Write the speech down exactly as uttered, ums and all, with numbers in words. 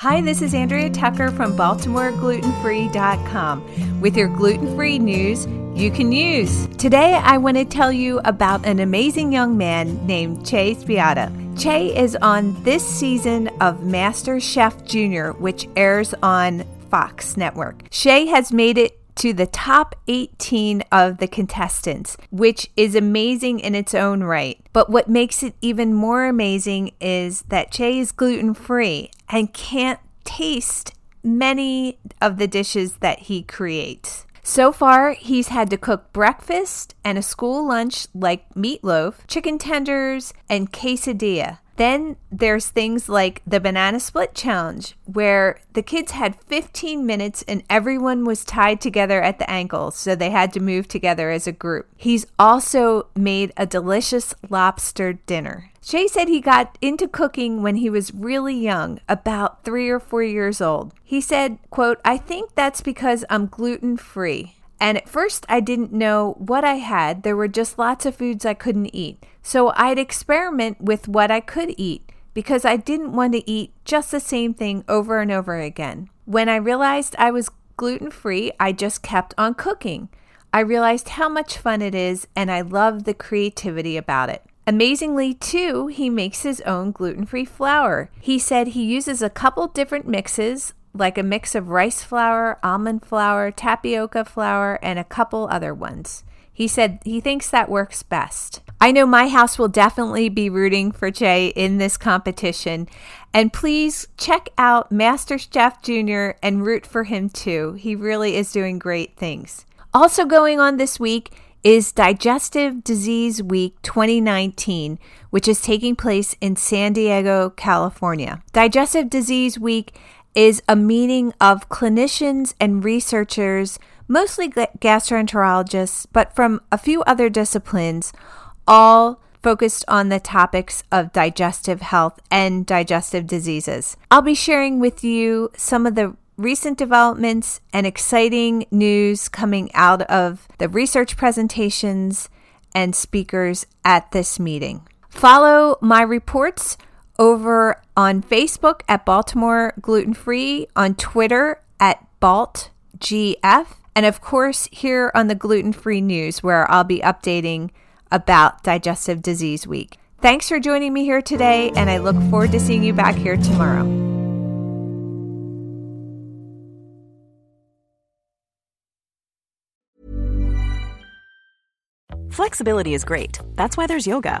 Hi, this is Andrea Tucker from Baltimore Gluten Free dot com with your gluten-free news you can use. Today, I want to tell you about an amazing young man named Che Spiata. Che is on this season of Master Chef Junior, which airs on Fox Network. Che has made it to the top eighteen of the contestants, which is amazing in its own right. But what makes it even more amazing is that Che is gluten-free and can't taste many of the dishes that he creates. So far, he's had to cook breakfast and a school lunch like meatloaf, chicken tenders, and quesadilla. Then there's things like the banana split challenge, where the kids had fifteen minutes and everyone was tied together at the ankles, so they had to move together as a group. He's also made a delicious lobster dinner. Che said he got into cooking when he was really young, about three or four years old. He said, quote, "I think that's because I'm gluten-free. And at first I didn't know what I had. There were just lots of foods I couldn't eat. So I'd experiment with what I could eat because I didn't want to eat just the same thing over and over again. When I realized I was gluten-free, I just kept on cooking. I realized how much fun it is and I love the creativity about it." Amazingly, too, he makes his own gluten-free flour. He said he uses a couple different mixes, like a mix of rice flour, almond flour, tapioca flour, and a couple other ones. He said he thinks that works best. I know my house will definitely be rooting for Che in this competition. And please check out Master Chef Junior and root for him too. He really is doing great things. Also going on this week is Digestive Disease Week twenty nineteen, which is taking place in San Diego, California. Digestive Disease Week is a meeting of clinicians and researchers, mostly gastroenterologists, but from a few other disciplines, all focused on the topics of digestive health and digestive diseases. I'll be sharing with you some of the recent developments and exciting news coming out of the research presentations and speakers at this meeting. Follow my reports over on Facebook at Baltimore Gluten Free, on Twitter at BaltGF, and of course here on the Gluten Free News, where I'll be updating about Digestive Disease Week. Thanks for joining me here today, and I look forward to seeing you back here tomorrow. Flexibility is great. That's why there's yoga.